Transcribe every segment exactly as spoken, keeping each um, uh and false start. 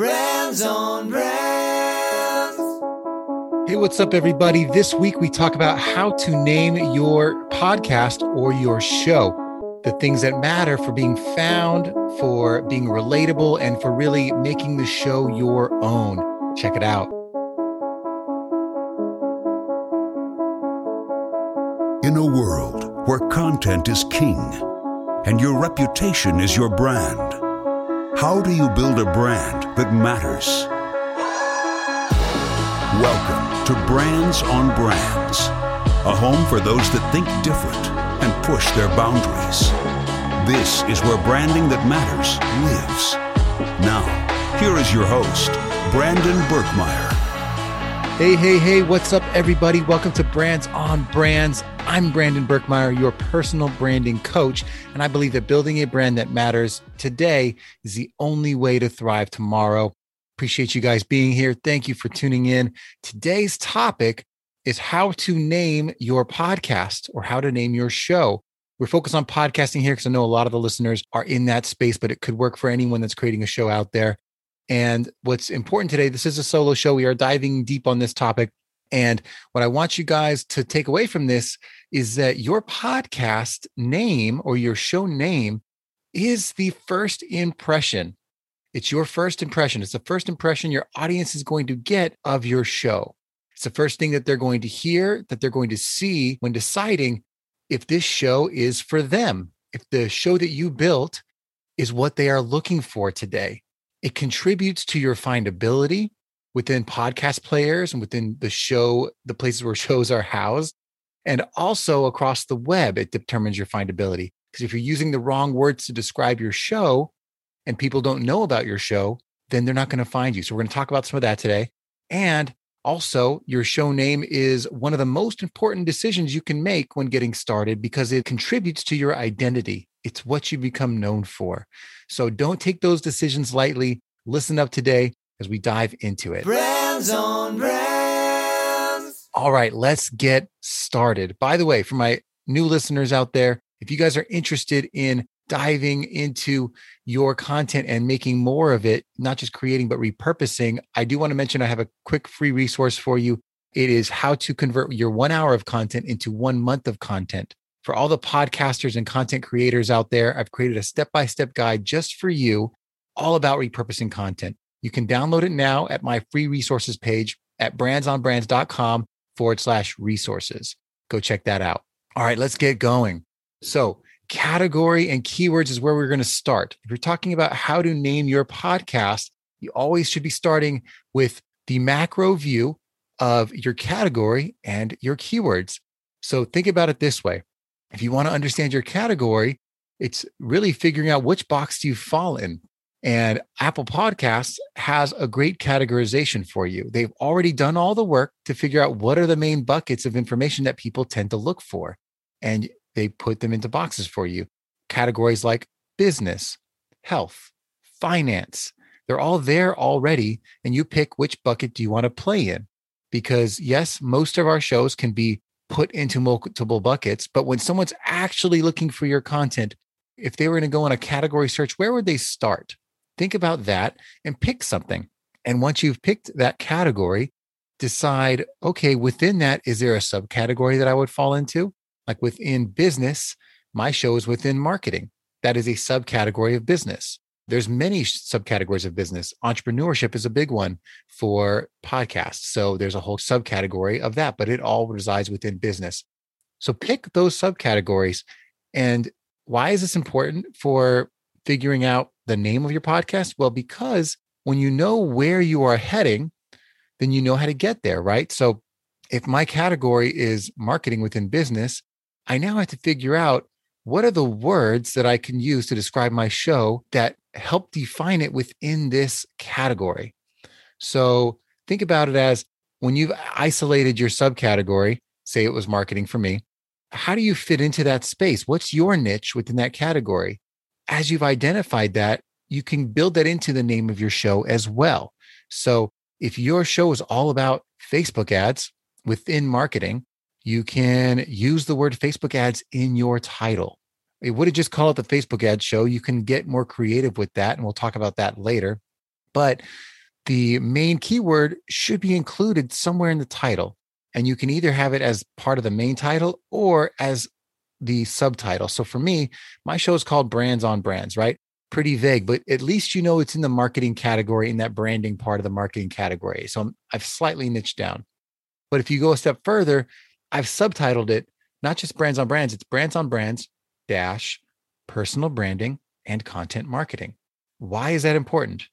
Brands on Brands. Hey, what's up, everybody? This week we talk about how to name your podcast or your show, the things that matter for being found, for being relatable, and for really making the show your own. Check it out. In a world where content is king and your reputation is your brand, how do you build a brand that matters? Welcome to Brands on Brands, a home for those that think different and push their boundaries. This is where branding that matters lives. Now, here is your host, Brandon Birkmeyer. Hey, hey, hey, what's up, everybody? Welcome to Brands on Brands. I'm Brandon Birkmeyer, your personal branding coach, and I believe that building a brand that matters today is the only way to thrive tomorrow. Appreciate you guys being here. Thank you for tuning in. Today's topic is how to name your podcast or how to name your show. We're focused on podcasting here because I know a lot of the listeners are in that space, but it could work for anyone that's creating a show out there. And what's important today, this is a solo show. We are diving deep on this topic. And what I want you guys to take away from this is that your podcast name or your show name is the first impression. It's your first impression. It's the first impression your audience is going to get of your show. It's the first thing that they're going to hear, that they're going to see when deciding if this show is for them, if the show that you built is what they are looking for today. It contributes to your findability within podcast players and within the show, the places where shows are housed, and also across the web. It determines your findability. Because if you're using the wrong words to describe your show and people don't know about your show, then they're not going to find you. So we're going to talk about some of that today. And also, your show name is one of the most important decisions you can make when getting started because it contributes to your identity. It's what you become known for. So don't take those decisions lightly. Listen up today as we dive into it. Brands on Brands. All right, let's get started. By the way, for my new listeners out there, if you guys are interested in diving into your content and making more of it, not just creating, but repurposing, I do want to mention I have a quick free resource for you. It is how to convert your one hour of content into one month of content. For all the podcasters and content creators out there, I've created a step-by-step guide just for you, all about repurposing content. You can download it now at my free resources page at brands on brands dot com forward slash resources. Go check that out. All right, let's get going. So category and keywords is where we're going to start. If you're talking about how to name your podcast, you always should be starting with the macro view of your category and your keywords. So think about it this way. If you want to understand your category, it's really figuring out which box do you fall in. And Apple Podcasts has a great categorization for you. They've already done all the work to figure out what are the main buckets of information that people tend to look for. And they put them into boxes for you. Categories like business, health, finance, they're all there already. And you pick which bucket do you want to play in. Because yes, most of our shows can be put into multiple buckets. But when someone's actually looking for your content, if they were going to go on a category search, where would they start? Think about that and pick something. And once you've picked that category, decide, okay, within that, is there a subcategory that I would fall into? Like within business, my show is within marketing. That is a subcategory of business. There's many subcategories of business. Entrepreneurship is a big one for podcasts. So there's a whole subcategory of that, but it all resides within business. So pick those subcategories. And why is this important for figuring out the name of your podcast? Well, because when you know where you are heading, then you know how to get there, right? So if my category is marketing within business, I now have to figure out what are the words that I can use to describe my show that help define it within this category. So think about it as when you've isolated your subcategory, say it was marketing for me, how do you fit into that space? What's your niche within that category? As you've identified that, you can build that into the name of your show as well. So if your show is all about Facebook ads within marketing, you can use the word Facebook ads in your title. It wouldn't just call it the Facebook ad show. You can get more creative with that. And we'll talk about that later. But the main keyword should be included somewhere in the title. And you can either have it as part of the main title or as the subtitle. So for me, my show is called Brands on Brands, right? Pretty vague, but at least you know it's in the marketing category, in that branding part of the marketing category. So I'm, I've slightly niched down. But if you go a step further, I've subtitled it, not just Brands on Brands, it's Brands on Brands dash personal branding and content marketing. Why is that important?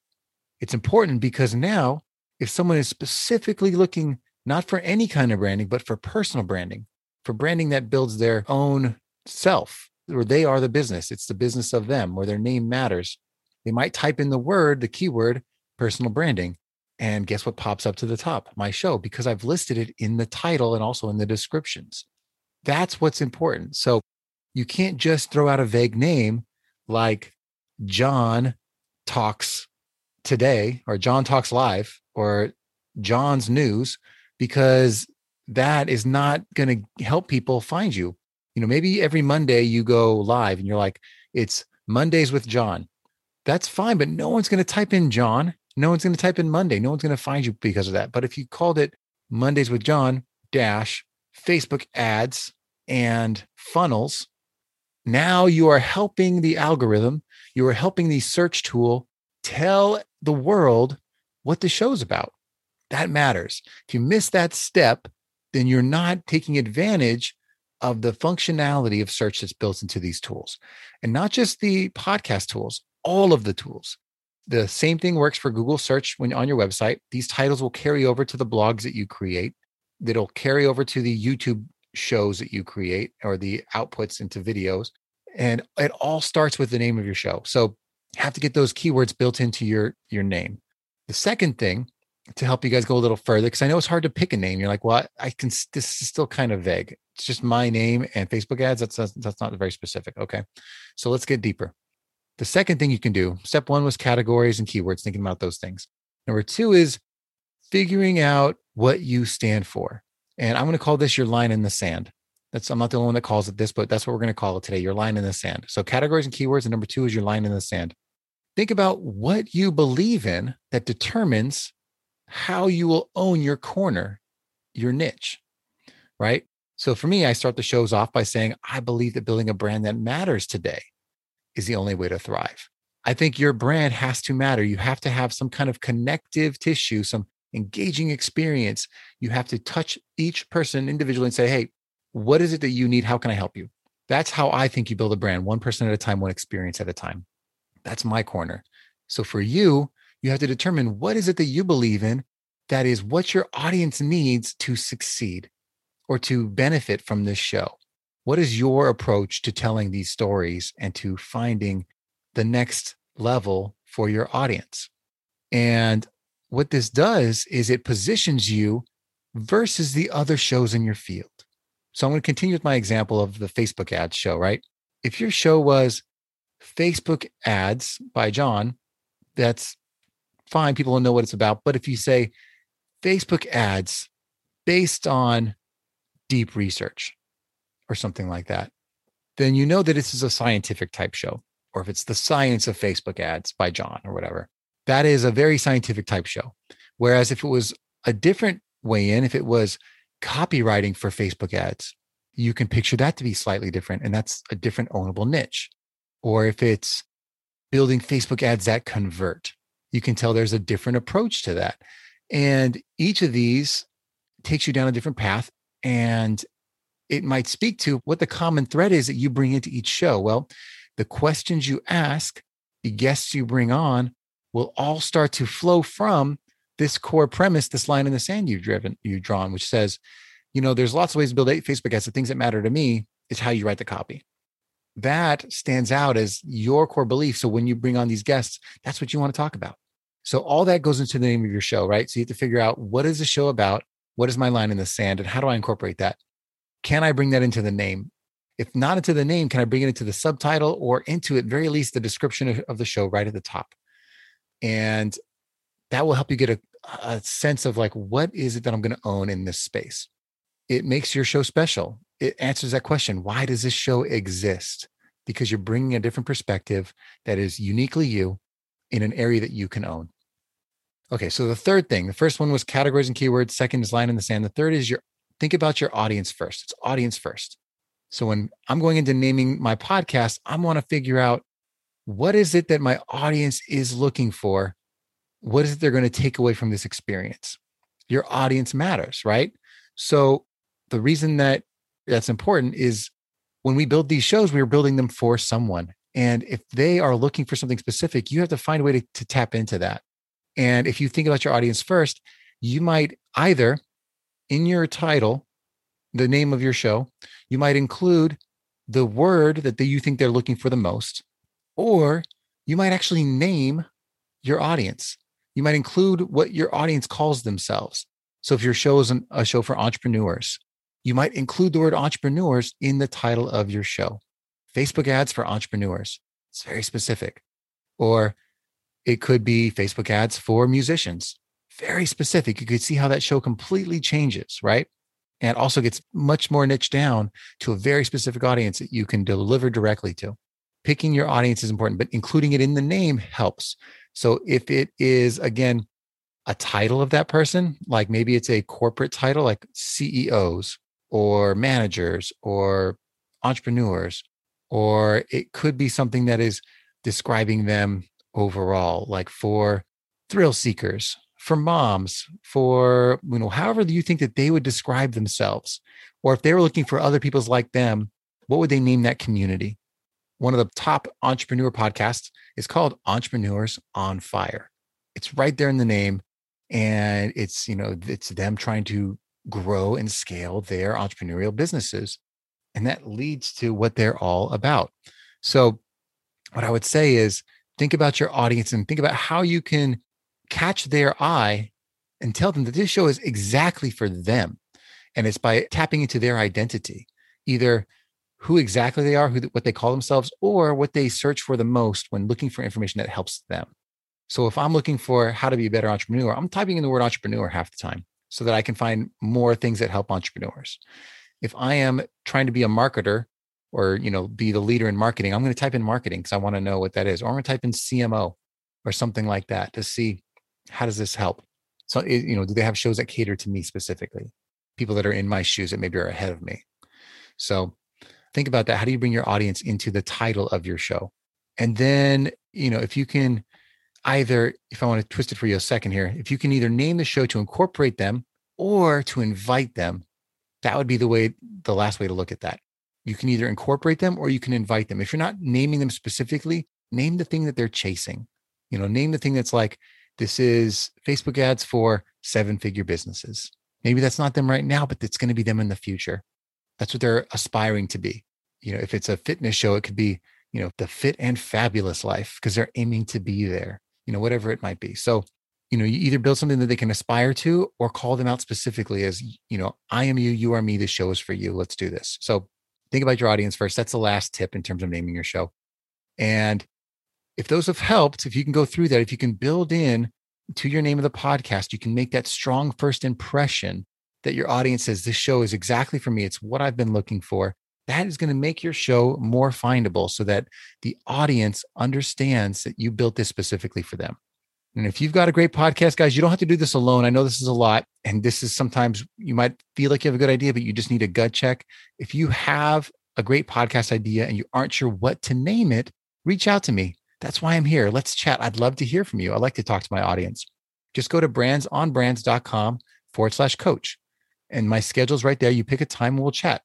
It's important because now if someone is specifically looking not for any kind of branding, but for personal branding, for branding that builds their own self, or they are the business, it's the business of them, where their name matters, they might type in the word, the keyword, personal branding. And guess what pops up to the top? My show, because I've listed it in the title and also in the descriptions. That's what's important. So you can't just throw out a vague name like John Talks Today or John Talks Live or John's News, because that is not going to help people find you. You know, maybe every Monday you go live and you're like, it's Mondays with John. That's fine, but no one's going to type in John. No one's going to type in Monday. No one's going to find you because of that. But if you called it Mondays with John dash Facebook ads and funnels, now you are helping the algorithm. You are helping the search tool tell the world what the show's about. That matters. If you miss that step, then you're not taking advantage of the functionality of search that's built into these tools. And not just the podcast tools, all of the tools. The same thing works for Google search when on your website. These titles will carry over to the blogs that you create. That'll carry over to the YouTube shows that you create or the outputs into videos. And it all starts with the name of your show. So you have to get those keywords built into your, your name. The second thing, to help you guys go a little further, because I know it's hard to pick a name. You're like, well, I can, this is still kind of vague. It's just my name and Facebook ads. That's, that's not very specific. Okay. So let's get deeper. The second thing you can do, step one was categories and keywords, thinking about those things. Number two is figuring out what you stand for. And I'm going to call this your line in the sand. That's, I'm not the only one that calls it this, but that's what we're going to call it today, your line in the sand. So categories and keywords, and number two is your line in the sand. Think about what you believe in that determines how you will own your corner, your niche, right? So for me, I start the shows off by saying, I believe that building a brand that matters today is the only way to thrive. I think your brand has to matter. You have to have some kind of connective tissue, some engaging experience. You have to touch each person individually and say, hey, what is it that you need? How can I help you? That's how I think you build a brand, one person at a time, one experience at a time. That's my corner. So for you, you have to determine what is it that you believe in that is what your audience needs to succeed or to benefit from this show. What is your approach to telling these stories and to finding the next level for your audience? And what this does is it positions you versus the other shows in your field. So I'm going to continue with my example of the Facebook ads show, right? If your show was Facebook ads by John, that's fine. People will know what it's about. But if you say Facebook ads based on deep research or something like that, then you know that this is a scientific type show. Or if it's the science of Facebook ads by John or whatever, that is a very scientific type show. Whereas if it was a different way in, if it was copywriting for Facebook ads, you can picture that to be slightly different. And that's a different ownable niche. Or if it's building Facebook ads that convert, you can tell there's a different approach to that. And each of these takes you down a different path, and it might speak to what the common thread is that you bring into each show. Well, the questions you ask, the guests you bring on will all start to flow from this core premise, this line in the sand you've driven, you've drawn, which says, you know, there's lots of ways to build Facebook ads. The things that matter to me is how you write the copy. That stands out as your core belief. So when you bring on these guests, that's what you want to talk about. So all that goes into the name of your show, right? So you have to figure out, what is the show about? What is my line in the sand? And how do I incorporate that? Can I bring that into the name? If not into the name, can I bring it into the subtitle or into at very least the description of the show right at the top? And that will help you get a, a sense of like, what is it that I'm going to own in this space? It makes your show special. It answers that question. Why does this show exist? Because you're bringing a different perspective that is uniquely you in an area that you can own. Okay. So the third thing, the first one was categories and keywords. Second is line in the sand. The third is your, think about your audience first. It's audience first. So when I'm going into naming my podcast, I want to figure out what is it that my audience is looking for? What is it they're going to take away from this experience? Your audience matters, right? So the reason that that's important is when we build these shows, we are building them for someone. And if they are looking for something specific, you have to find a way to, to tap into that. And if you think about your audience first, you might either, in your title, the name of your show, you might include the word that you think they're looking for the most, or you might actually name your audience. You might include what your audience calls themselves. So if your show is an, a show for entrepreneurs, you might include the word entrepreneurs in the title of your show. Facebook ads for entrepreneurs. It's very specific. Or it could be Facebook ads for musicians. Very specific. You could see how that show completely changes, right? And also gets much more niche down to a very specific audience that you can deliver directly to. Picking your audience is important, but including it in the name helps. So if it is, again, a title of that person, like maybe it's a corporate title, like C E Os or managers or entrepreneurs, or it could be something that is describing them overall, like for thrill seekers, for moms, for, you know, however you think that they would describe themselves, or if they were looking for other people's like them, what would they name that community? One of the top entrepreneur podcasts is called Entrepreneurs on Fire. It's right there in the name. And it's, you know, it's them trying to grow and scale their entrepreneurial businesses. And that leads to what they're all about. So what I would say is think about your audience and think about how you can catch their eye and tell them that this show is exactly for them. And it's by tapping into their identity, either who exactly they are, who, what they call themselves, or what they search for the most when looking for information that helps them. So if I'm looking for how to be a better entrepreneur, I'm typing in the word entrepreneur half the time so that I can find more things that help entrepreneurs. If I am trying to be a marketer or, you know, be the leader in marketing, I'm going to type in marketing because I want to know what that is. Or I'm going to type in C M O or something like that to see how does this help? So, you know, do they have shows that cater to me specifically? People that are in my shoes that maybe are ahead of me. So think about that. How do you bring your audience into the title of your show? And then, you know, if you can either, if I want to twist it for you a second here, if you can either name the show to incorporate them or to invite them, that would be the way, the last way to look at that. You can either incorporate them or you can invite them. If you're not naming them specifically, name the thing that they're chasing. You know, name the thing that's like, this is Facebook ads for seven-figure businesses. Maybe that's not them right now, but it's going to be them in the future. That's what they're aspiring to be. You know, if it's a fitness show, it could be, you know, the fit and fabulous life because they're aiming to be there, you know, whatever it might be. So, you know, you either build something that they can aspire to or call them out specifically as, you know, I am you, you are me, this show is for you. Let's do this. So think about your audience first. That's the last tip in terms of naming your show. And if those have helped, if you can go through that, if you can build in to your name of the podcast, you can make that strong first impression that your audience says, this show is exactly for me. It's what I've been looking for. That is going to make your show more findable so that the audience understands that you built this specifically for them. And if you've got a great podcast, guys, you don't have to do this alone. I know this is a lot. And this is sometimes you might feel like you have a good idea, but you just need a gut check. If you have a great podcast idea and you aren't sure what to name it, reach out to me. That's why I'm here. Let's chat. I'd love to hear from you. I like to talk to my audience. Just go to brands on brands dot com forward slash coach. And my schedule's right there. You pick a time and we'll chat.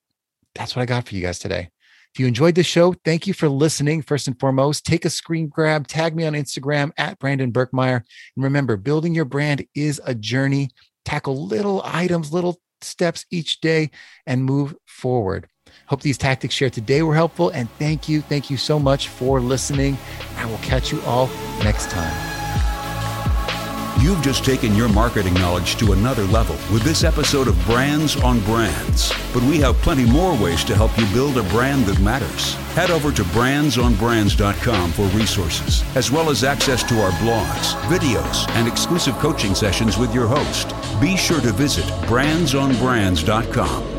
That's what I got for you guys today. If you enjoyed the show, thank you for listening. First and foremost, take a screen grab, tag me on Instagram at Brandon Birkmeyer. And remember, building your brand is a journey. Tackle little items, little steps each day and move forward. Hope these tactics shared today were helpful. And thank you. Thank you so much for listening. I will catch you all next time. You've just taken your marketing knowledge to another level with this episode of Brands on Brands. But we have plenty more ways to help you build a brand that matters. Head over to brands on brands dot com for resources, as well as access to our blogs, videos, and exclusive coaching sessions with your host. Be sure to visit brands on brands dot com.